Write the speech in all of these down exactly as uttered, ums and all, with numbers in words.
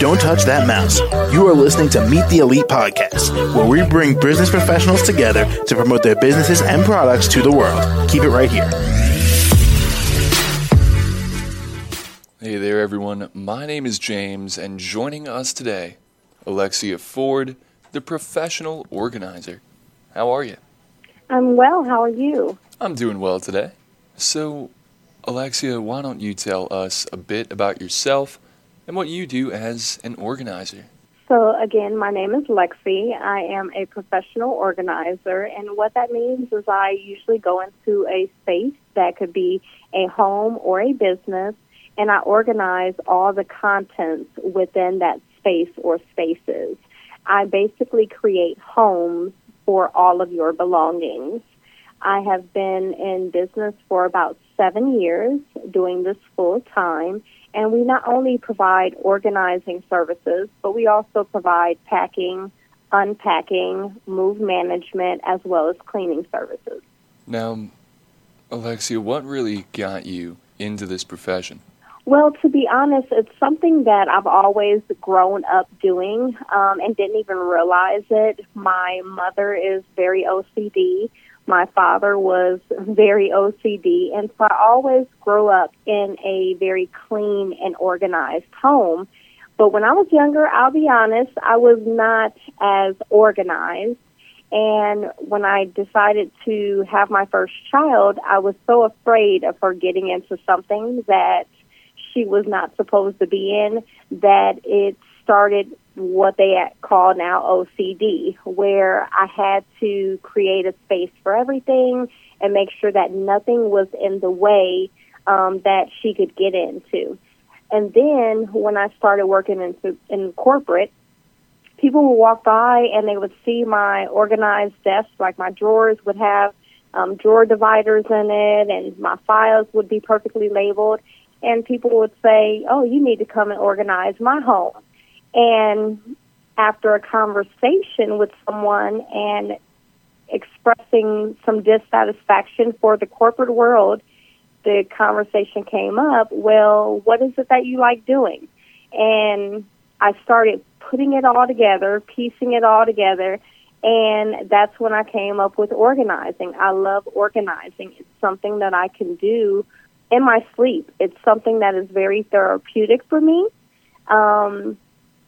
Don't touch that mouse. You are listening to Meet the Elite Podcast, where we bring business professionals together to promote their businesses and products to the world. Keep it right here. Hey there, everyone. My name is James, and joining us today, Alexia Ford, the professional organizer. How are you? I'm well. How are you? I'm doing well today. So, Alexia, why don't you tell us a bit about yourself and what you do as an organizer? So, again, my name is Lexi. I am a professional organizer, and what that means is I usually go into a space that could be a home or a business, and I organize all the contents within that space or spaces. I basically create homes for all of your belongings. I have been in business for about seven years, doing this full time, and we not only provide organizing services, but we also provide packing, unpacking, move management, as well as cleaning services. Now, Alexia, what really got you into this profession? Well, to be honest, it's something that I've always grown up doing um, and didn't even realize it. My mother is very O C D. My father was very O C D, and so I always grew up in a very clean and organized home. But when I was younger, I'll be honest, I was not as organized. And when I decided to have my first child, I was so afraid of her getting into something that she was not supposed to be in that it started what they call now O C D, where I had to create a space for everything and make sure that nothing was in the way um, that she could get into. And then when I started working in, in corporate, people would walk by and they would see my organized desk, like my drawers would have um, drawer dividers in it, and my files would be perfectly labeled. And people would say, oh, you need to come and organize my home. And after a conversation with someone and expressing some dissatisfaction for the corporate world, the conversation came up, well, what is it that you like doing? And I started putting it all together, piecing it all together, and that's when I came up with organizing. I love organizing. It's something that I can do in my sleep. It's something that is very therapeutic for me. Um,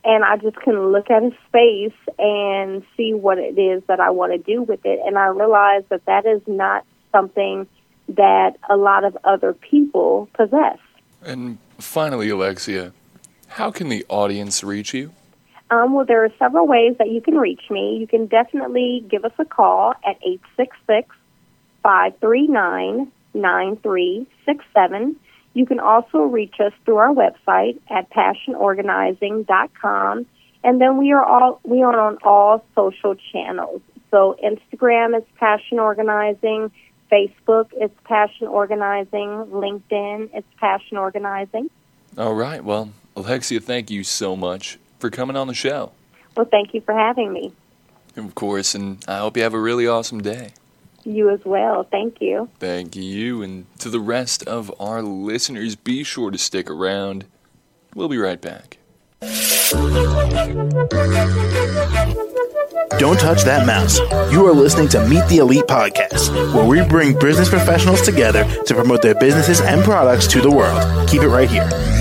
and I just can look at a space and see what it is that I want to do with it. And I realize that that is not something that a lot of other people possess. And finally, Alexia, how can the audience reach you? Um, well, there are several ways that you can reach me. You can definitely give us a call at eight six six, five three nine, nine three six seven. You can also reach us through our website at passion organizing dot com, and then we are all we are on all social channels. So Instagram is Passion Organizing, Facebook is Passion Organizing, LinkedIn is Passion Organizing. All right. Well, Alexia, thank you so much for coming on the show. Well, thank you for having me. Of course, and I hope you have a really awesome day. You as well. Thank you. Thank you. And to the rest of our listeners, be sure to stick around. We'll be right back. Don't touch that mouse. You are listening to Meet the Elite Podcast, where we bring business professionals together to promote their businesses and products to the world. Keep it right here.